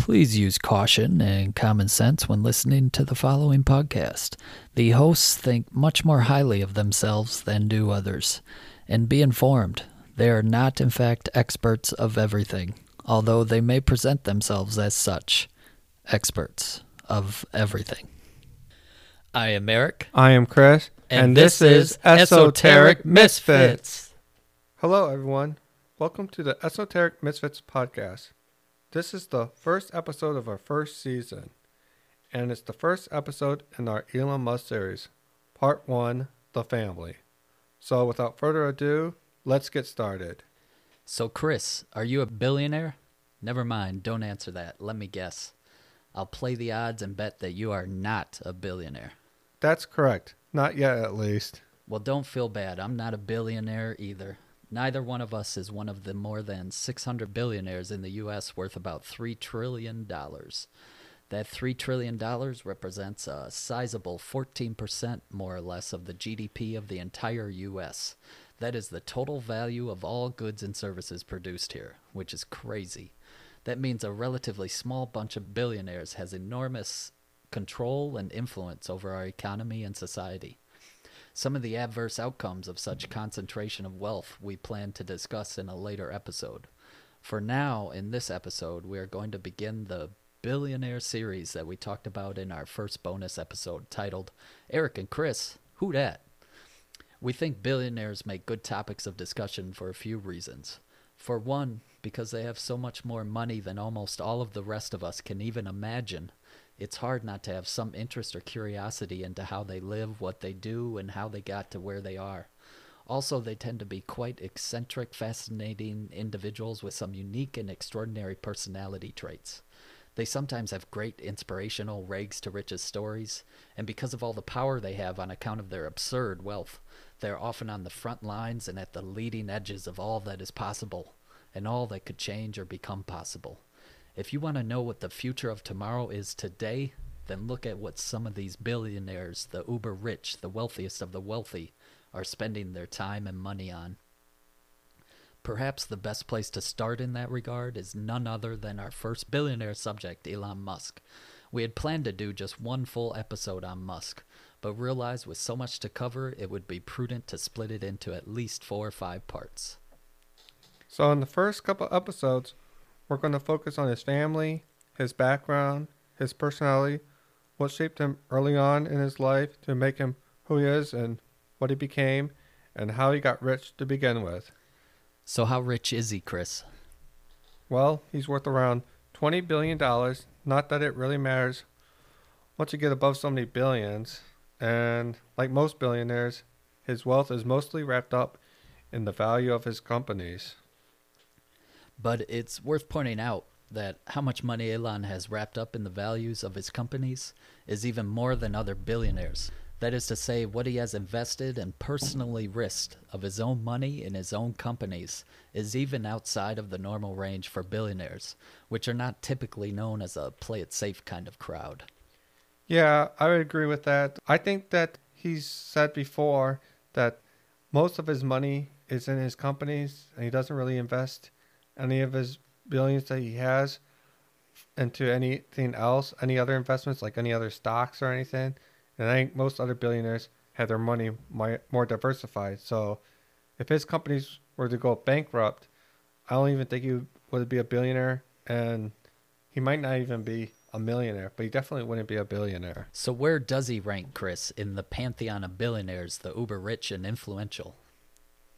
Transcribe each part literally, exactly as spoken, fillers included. Please use caution and common sense when listening to the following podcast. The hosts think much more highly of themselves than do others. And be informed, they are not in fact experts of everything, although they may present themselves as such. Experts of everything. I am Eric. I am Chris. And, and this, this is Esoteric Misfits. Hello, everyone. Welcome to the Esoteric Misfits podcast. This is the first episode of our first season, and it's the first episode in our Elon Musk series, Part one, The Family. So without further ado, let's get started. So Chris, are you a billionaire? Never mind, don't answer that. Let me guess. I'll play the odds and bet that you are not a billionaire. That's correct. Not yet, at least. Well, don't feel bad. I'm not a billionaire either. Neither one of us is one of the more than six hundred billionaires in the U S worth about three trillion dollars. That three trillion dollars represents a sizable fourteen percent, more or less, of the G D P of the entire U S. That is the total value of all goods and services produced here, which is crazy. That means a relatively small bunch of billionaires has enormous control and influence over our economy and society. Some of the adverse outcomes of such concentration of wealth we plan to discuss in a later episode. For now, in this episode, we are going to begin the billionaire series that we talked about in our first bonus episode titled, Eric and Chris, Who Dat? We think billionaires make good topics of discussion for a few reasons. For one, because they have so much more money than almost all of the rest of us can even imagine. It's hard not to have some interest or curiosity into how they live, what they do, and how they got to where they are. Also, they tend to be quite eccentric, fascinating individuals with some unique and extraordinary personality traits. They sometimes have great inspirational rags-to-riches stories, and because of all the power they have on account of their absurd wealth, they're often on the front lines and at the leading edges of all that is possible, and all that could change or become possible. If you want to know what the future of tomorrow is today, then look at what some of these billionaires, the uber-rich, the wealthiest of the wealthy, are spending their time and money on. Perhaps the best place to start in that regard is none other than our first billionaire subject, Elon Musk. We had planned to do just one full episode on Musk, but realized with so much to cover, it would be prudent to split it into at least four or five parts. So in the first couple episodes, we're going to focus on his family, his background, his personality, what shaped him early on in his life to make him who he is and what he became, and how he got rich to begin with. So how rich is he, Chris? Well, he's worth around twenty billion dollars. Not that it really matters once you get above so many billions. And like most billionaires, his wealth is mostly wrapped up in the value of his companies. But it's worth pointing out that how much money Elon has wrapped up in the values of his companies is even more than other billionaires. That is to say, what he has invested and personally risked of his own money in his own companies is even outside of the normal range for billionaires, which are not typically known as a play it safe kind of crowd. Yeah, I would agree with that. I think that he's said before that most of his money is in his companies and he doesn't really invest any of his billions that he has into anything else, any other investments, like any other stocks or anything. And I think most other billionaires have their money more diversified. So if his companies were to go bankrupt, I don't even think he would be a billionaire. And he might not even be a millionaire, but he definitely wouldn't be a billionaire. So where does he rank, Chris, in the pantheon of billionaires, the uber-rich and influential?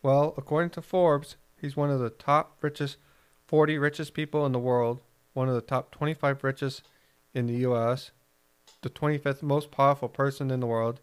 Well, according to Forbes, he's one of the top richest, forty richest people in the world, one of the top twenty-five richest in the U S, the twenty-fifth most powerful person in the world,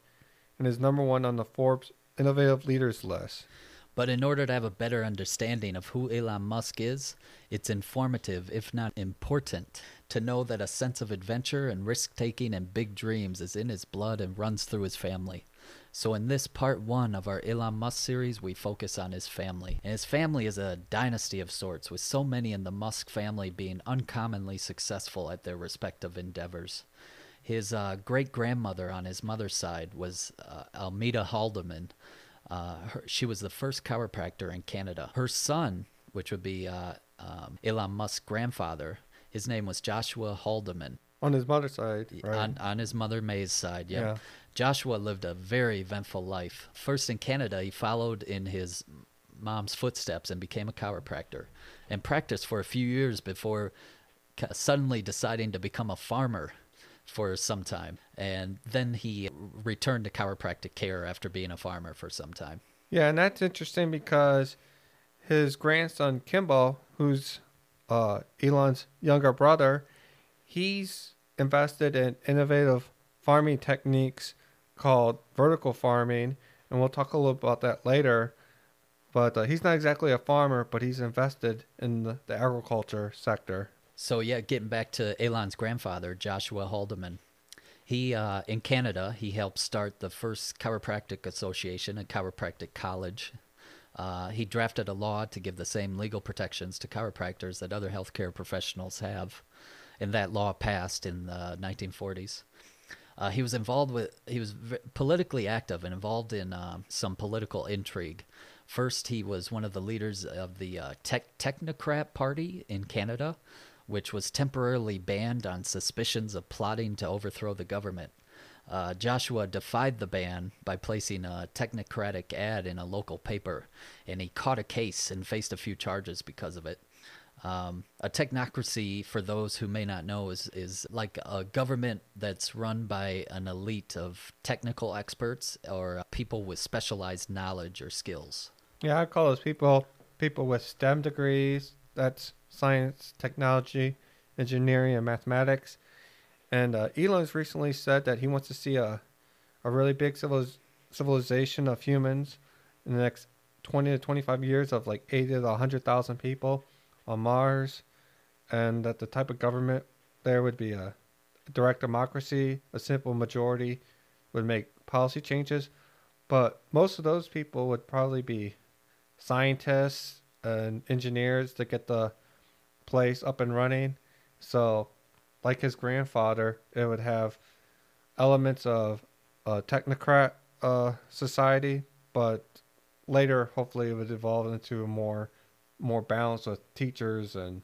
and is number one on the Forbes Innovative Leaders list. But in order to have a better understanding of who Elon Musk is, it's informative, if not important, to know that a sense of adventure and risk-taking and big dreams is in his blood and runs through his family. So in this part one of our Elon Musk series, we focus on his family. And his family is a dynasty of sorts, with so many in the Musk family being uncommonly successful at their respective endeavors. His uh, great-grandmother on his mother's side was uh, Almeda Haldeman. Uh, her, she was the first chiropractor in Canada. Her son, which would be uh, um, Elon Musk's grandfather, His name was Joshua Haldeman. On his mother's side, right? On, on his mother Maye's side, yeah. yeah. Joshua lived a very eventful life. First in Canada, he followed in his mom's footsteps and became a chiropractor and practiced for a few years before suddenly deciding to become a farmer for some time. And then he returned to chiropractic care after being a farmer for some time. Yeah, and that's interesting because his grandson, Kimbal, who's uh, Elon's younger brother, he's invested in innovative farming techniques called vertical farming, and we'll talk a little about that later. But uh, he's not exactly a farmer, but he's invested in the, the agriculture sector. So yeah, getting back to Elon's grandfather, Joshua Haldeman. He, uh, in Canada, he helped start the first chiropractic association and chiropractic college. Uh, he drafted a law to give the same legal protections to chiropractors that other healthcare professionals have. And that law passed in the nineteen forties. Uh, he was involved with, he was v- politically active and involved in uh, some political intrigue. First, he was one of the leaders of the uh, tech- Technocrat party in Canada, which was temporarily banned on suspicions of plotting to overthrow the government. Uh, Joshua defied the ban by placing a technocratic ad in a local paper, and he caught a case and faced a few charges because of it. Um, a technocracy, for those who may not know, is, is like a government that's run by an elite of technical experts or people with specialized knowledge or skills. Yeah, I call those people people with STEM degrees. That's science, technology, engineering, and mathematics. And uh, Elon's recently said that he wants to see a, a really big civiliz- civilization of humans in the next twenty to twenty-five years of like eighty to one hundred thousand people on Mars, and that the type of government there would be a direct democracy. A simple majority would make policy changes, but most of those people would probably be scientists and engineers to get the place up and running. So like his grandfather, it would have elements of a technocrat uh, society, but later hopefully it would evolve into a more more balance with teachers and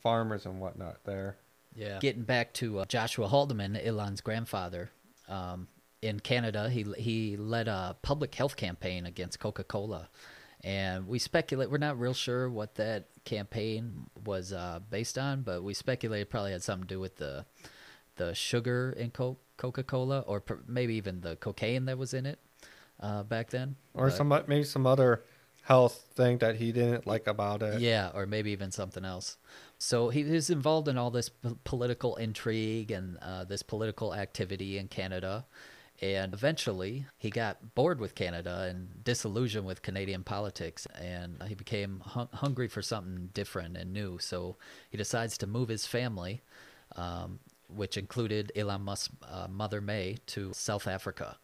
farmers and whatnot there. Yeah. Getting back to uh, Joshua Haldeman, Elon's grandfather, um, in Canada, he he led a public health campaign against Coca-Cola. And we speculate, we're not real sure what that campaign was uh, based on, but we speculate it probably had something to do with the the sugar in co- Coca-Cola or per, maybe even the cocaine that was in it uh, back then. Or but, some maybe some other health thing that he didn't like about it. Yeah, or maybe even something else. So he is involved in all this p- political intrigue and uh, this political activity in Canada. And eventually, he got bored with Canada and disillusioned with Canadian politics, and he became hung- hungry for something different and new. So he decides to move his family, um, which included Elon Musk's uh, mother May, to South Africa.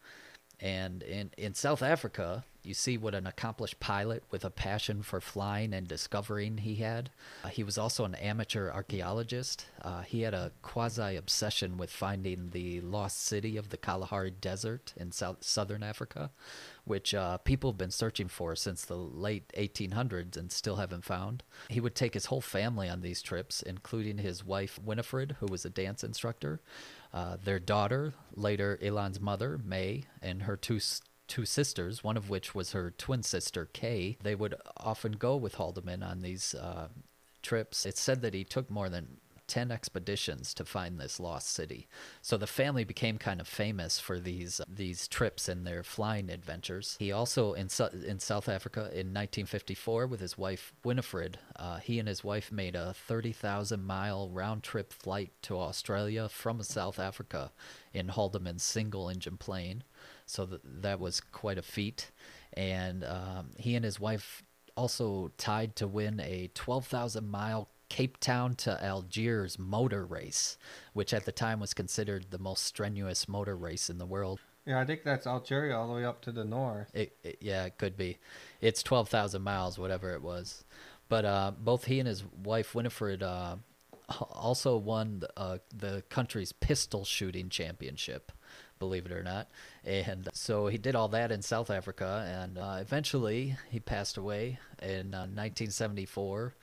And in, in South Africa, you see what an accomplished pilot with a passion for flying and discovering he had. Uh, he was also an amateur archaeologist. Uh, he had a quasi-obsession with finding the lost city of the Kalahari Desert in South, southern Africa, which uh, people have been searching for since the late eighteen hundreds and still haven't found. He would take his whole family on these trips, including his wife, Winifred, who was a dance instructor, uh, their daughter, later Elon's mother, May, and her two two sisters, one of which was her twin sister, Kay. They would often go with Haldeman on these uh, trips. It's said that he took more than ten expeditions to find this lost city. So the family became kind of famous for these uh, these trips and their flying adventures. He also, in, su- in South Africa in nineteen fifty-four, with his wife Winifred, uh, he and his wife made a thirty thousand mile round-trip flight to Australia from South Africa in Haldeman's single-engine plane. So th- that was quite a feat. And um, he and his wife also tied to win a twelve thousand mile Cape Town to Algiers motor race, which at the time was considered the most strenuous motor race in the world. Yeah, I think that's Algeria all the way up to the north. It, it, yeah, it could be. It's twelve thousand miles, whatever it was. But uh, both he and his wife, Winifred, uh, also won uh, the country's pistol shooting championship, believe it or not. And so he did all that in South Africa, and uh, eventually he passed away in uh, nineteen seventy-four,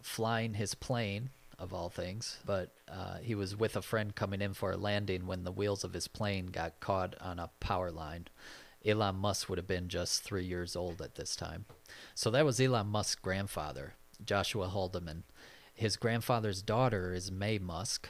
flying his plane of all things, but uh, he was with a friend coming in for a landing when the wheels of his plane got caught on a power line. Elon Musk would have been just three years old at this time. So that was Elon Musk's grandfather, Joshua Haldeman. His grandfather's daughter is Maye Musk,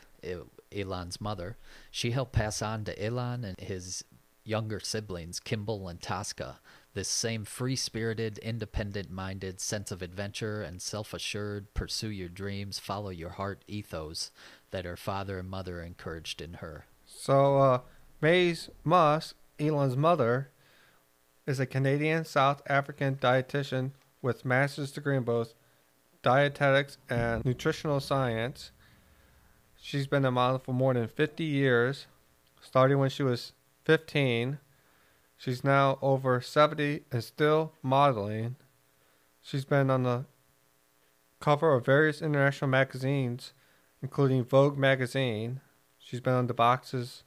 Elon's mother. She helped pass on to Elon and his younger siblings, Kimbal and Tosca, this same free-spirited, independent-minded sense of adventure and self-assured, pursue your dreams, follow your heart ethos that her father and mother encouraged in her. So uh, Maye Musk, Elon's mother, is a Canadian South African dietitian with master's degree in both dietetics and nutritional science. She's been a model for more than fifty years, starting when she was fifteen. She's now over seventy and still modeling. She's been on the cover of various international magazines, including Vogue magazine. She's been on the boxes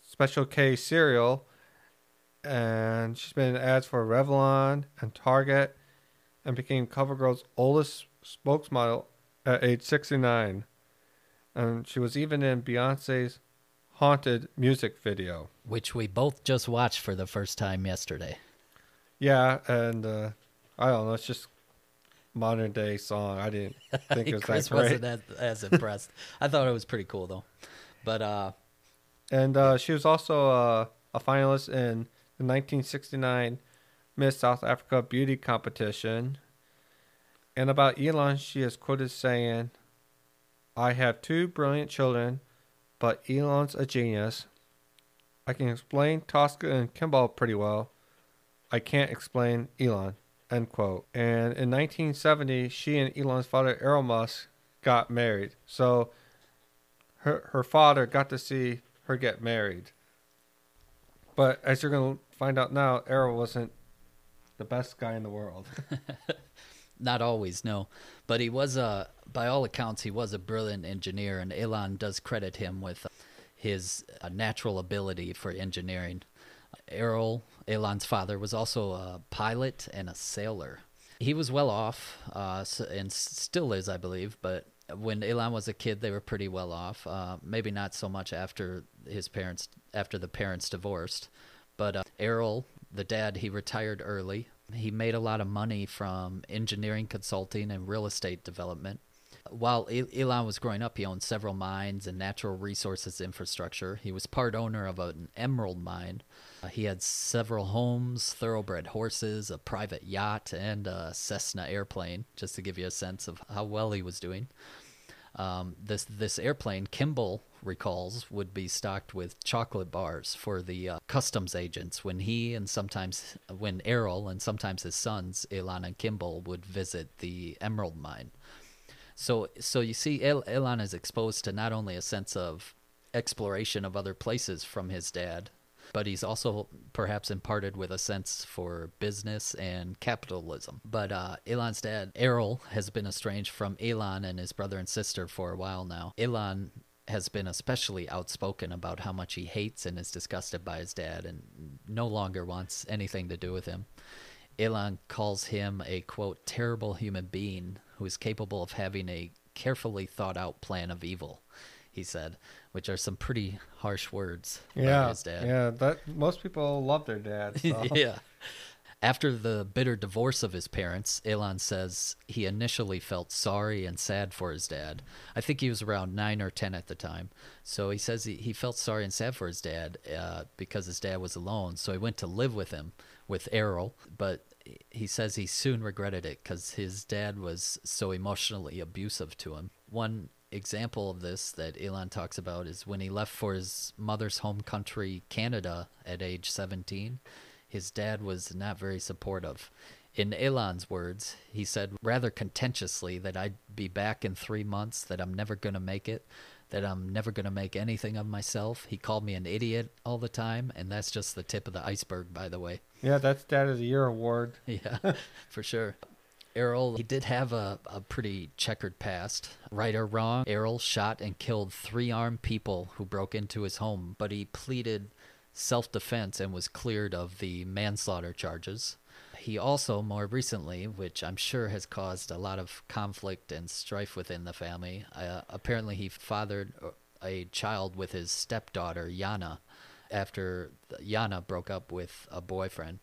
Special K cereal, and she's been in ads for Revlon and Target, and became CoverGirl's oldest spokesmodel at age sixty-nine. And she was even in Beyonce's Haunted music video, which we both just watched for the first time yesterday. Yeah, and uh, I don't know, it's just modern day song. I didn't think it was Chris that great. wasn't as, as impressed. I thought it was pretty cool though. But uh, and uh, she was also uh, a finalist in the nineteen sixty-nine Miss South Africa beauty competition. And about Elon, she is quoted saying, "I have two brilliant children, but Elon's a genius. I can explain Tosca and Kimbal pretty well. I can't explain Elon." End quote. And in nineteen seventy, she and Elon's father, Errol Musk, got married. So her her father got to see her get married. But as you're going to find out now, Errol wasn't the best guy in the world. Not always, no. But he was a, by all accounts, he was a brilliant engineer, and Elon does credit him with his natural ability for engineering. Errol, Elon's father, was also a pilot and a sailor. He was well off, uh, and still is, I believe, but when Elon was a kid, they were pretty well off. Uh, maybe not so much after his parents, after the parents divorced, but uh, Errol, the dad, he retired early. He made a lot of money from engineering consulting and real estate development. While Elon was growing up, he owned several mines and natural resources infrastructure. He was part owner of an emerald mine. Uh, he had several homes, thoroughbred horses, a private yacht, and a Cessna airplane, just to give you a sense of how well he was doing. Um, this, this airplane, Kimbal recalls, would be stocked with chocolate bars for the uh, customs agents when he and sometimes when Errol and sometimes his sons, Elon and Kimbal, would visit the emerald mine. So, so you see, El- Elon is exposed to not only a sense of exploration of other places from his dad, but he's also perhaps imparted with a sense for business and capitalism. But uh, Elon's dad, Errol, has been estranged from Elon and his brother and sister for a while now. Elon has been especially outspoken about how much he hates and is disgusted by his dad and no longer wants anything to do with him. Elon calls him a, quote, terrible human being who is capable of having a carefully thought out plan of evil, he said, which are some pretty harsh words. Yeah, his dad. Yeah, that, most people love their dad. So. Yeah. After the bitter divorce of his parents, Elon says he initially felt sorry and sad for his dad. I think he was around nine or ten at the time. So he says he, he felt sorry and sad for his dad uh, because his dad was alone. So he went to live with him, with Errol, but he says he soon regretted it because his dad was so emotionally abusive to him. One example of this that Elon talks about is when he left for his mother's home country, Canada, at age seventeen. His dad was not very supportive. In Elon's words, he said rather contentiously that I'd be back in three months, that I'm never going to make it, that I'm never going to make anything of myself. He called me an idiot all the time, and that's just the tip of the iceberg, by the way. Yeah, that's Dad of the Year award. Yeah, for sure. Errol, he did have a, a pretty checkered past. Right or wrong, Errol shot and killed three armed people who broke into his home, but he pleaded self-defense and was cleared of the manslaughter charges. he also more recently, which I'm sure has caused a lot of conflict and strife within the family, uh, apparently he fathered a child with his stepdaughter, Yana, after Yana broke up with a boyfriend.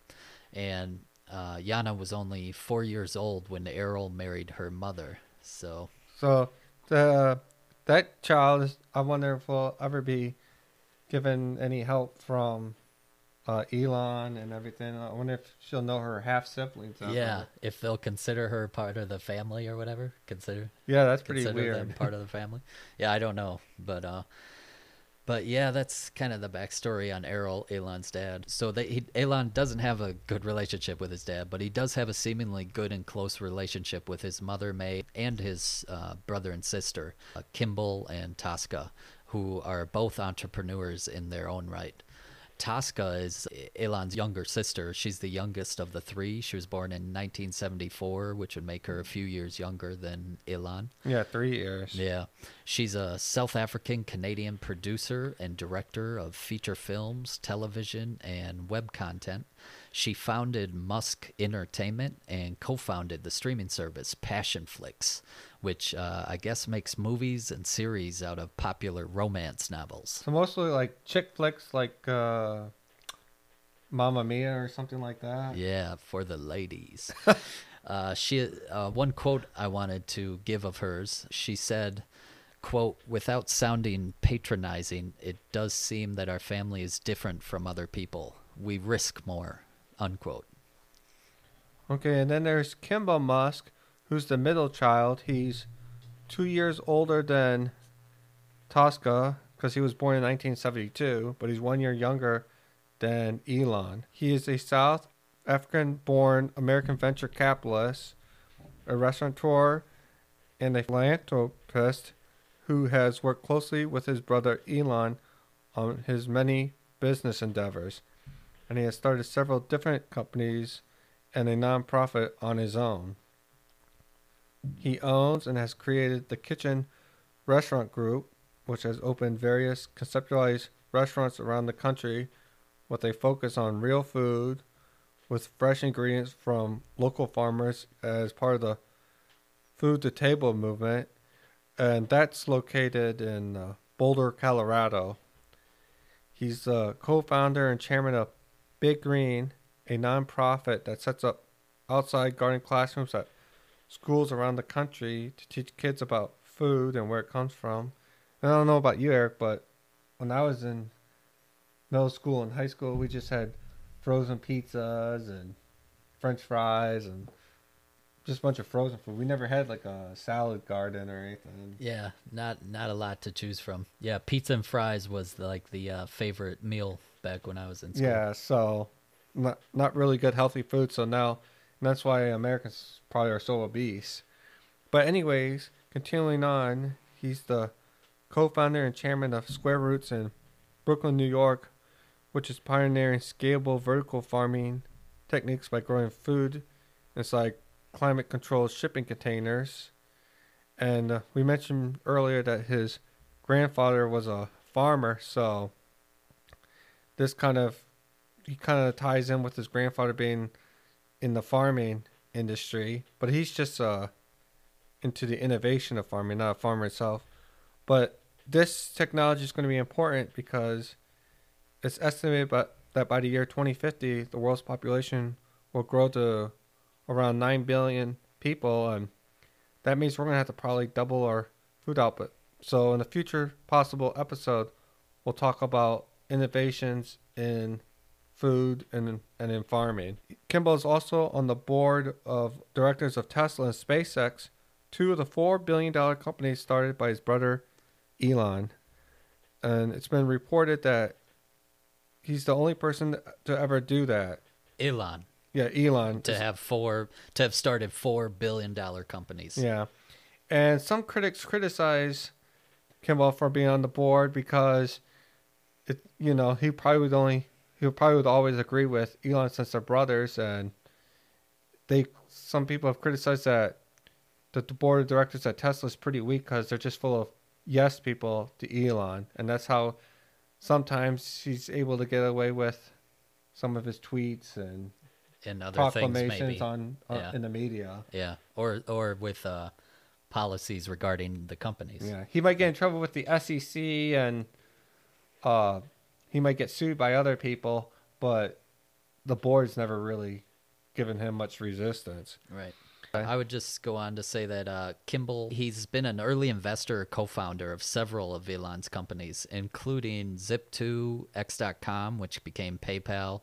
And uh, Yana was only four years old when Errol married her mother. So, so the, that child, I wonder if will ever be given any help from Uh, Elon and everything. I wonder if she'll know her half siblings. Yeah, right? If they'll consider her part of the family or whatever. Consider. Yeah, that's pretty consider weird. Them part of the family. Yeah, I don't know, but uh, but yeah, that's kind of the backstory on Errol, Elon's dad. So they, he, Elon doesn't have a good relationship with his dad, but he does have a seemingly good and close relationship with his mother Maye and his uh, brother and sister uh, Kimbal and Tosca, who are both entrepreneurs in their own right. Tosca is Elon's younger sister. She's the youngest of the three. She was born in nineteen seventy-four, which would make her a few years younger than Elon. Yeah, three years. Yeah. She's a South African-Canadian producer and director of feature films, television, and web content. She founded Musk Entertainment and co-founded the streaming service Passionflix, which uh, I guess makes movies and series out of popular romance novels. So mostly like chick flicks, like uh, Mamma Mia or something like that. Yeah, for the ladies. uh, she uh, one quote I wanted to give of hers. She said, quote, "Without sounding patronizing, it does seem that our family is different from other people. We risk more," unquote. Okay, and then there's Kimbal Musk, who's the middle child. He's two years older than Tosca because he was born in nineteen seventy-two, but he's one year younger than Elon. He is a South African-born American venture capitalist, a restaurateur, and a philanthropist who has worked closely with his brother Elon on his many business endeavors. And he has started several different companies and a nonprofit on his own. He owns and has created the Kitchen Restaurant Group, which has opened various conceptualized restaurants around the country with a focus on real food with fresh ingredients from local farmers as part of the food to table movement. And that's located in uh, Boulder, Colorado. He's the uh, co-founder and chairman of Big Green, a nonprofit that sets up outside garden classrooms at schools around the country to teach kids about food and where it comes from. And I don't know about you, Eric, but when I was in middle school and high school, we just had frozen pizzas and French fries and just a bunch of frozen food. We never had like a salad garden or anything. Yeah, not not a lot to choose from. Yeah, pizza and fries was like the uh, favorite meal back when I was in school. Yeah, so not not really good healthy food. So now that's why Americans probably are so obese. But anyways, continuing on, he's the co-founder and chairman of Square Roots in Brooklyn, New York, which is pioneering scalable vertical farming techniques by growing food inside climate-controlled shipping containers. And uh, we mentioned earlier that his grandfather was a farmer, so this kind of, he kind of ties in with his grandfather being in the farming industry, but he's just uh, into the innovation of farming, not a farmer itself. But this technology is going to be important because it's estimated by, that by the year twenty fifty, the world's population will grow to around nine billion people, and that means we're going to have to probably double our food output. So in a future possible episode, we'll talk about innovations in food and, and in farming. Kimbal is also on the board of directors of Tesla and SpaceX, two of the four billion dollars companies started by his brother Elon. And it's been reported that he's the only person to ever do that. Elon. Yeah, Elon. To have four, to have started four billion dollars companies. Yeah. And some critics criticize Kimbal for being on the board because It, you know, he probably would only he probably would always agree with Elon since they're brothers, and they some people have criticized that that the board of directors at Tesla is pretty weak because they're just full of yes people to Elon, and that's how sometimes he's able to get away with some of his tweets and and other proclamations things maybe. on uh, yeah. in the media. Yeah, or or with uh, policies regarding the companies. Yeah, he might get in trouble with the S E C, and uh, he might get sued by other people. But the board's never really given him much resistance. Right. Okay. I would just go on to say that uh, Kimbal, he's been an early investor, co-founder of several of Elon's companies, including Zip two, X dot com, which became PayPal,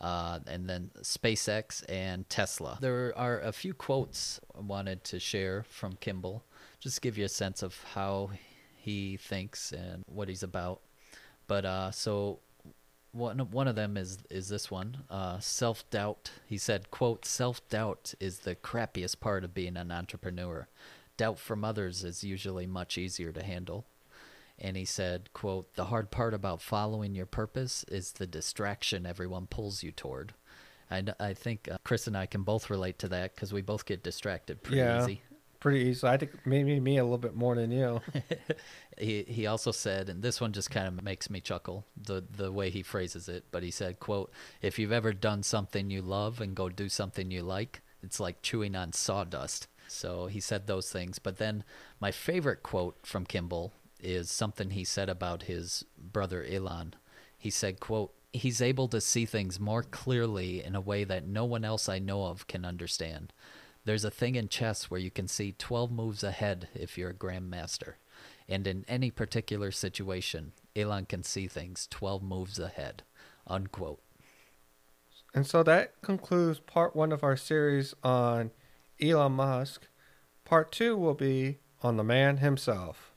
uh, and then SpaceX and Tesla. There are a few quotes I wanted to share from Kimbal, just to give you a sense of how he thinks and what he's about. But uh, so... One, one of them is, is this one, uh, self-doubt. He said, quote, self-doubt is the crappiest part of being an entrepreneur. Doubt from others is usually much easier to handle. And he said, quote, the hard part about following your purpose is the distraction everyone pulls you toward. And I think uh, Chris and I can both relate to that because we both get distracted pretty yeah, easy. pretty easy. I think maybe me a little bit more than you. He he also said, and this one just kind of makes me chuckle, the the way he phrases it, but he said, quote, if you've ever done something you love and go do something you like, it's like chewing on sawdust. So he said those things. But then my favorite quote from Kimbal is something he said about his brother Elon. He said, quote, he's able to see things more clearly in a way that no one else I know of can understand. There's a thing in chess where you can see twelve moves ahead if you're a grandmaster. And in any particular situation, Elon can see things twelve moves ahead, unquote. And so that concludes part one of our series on Elon Musk. Part two will be on the man himself.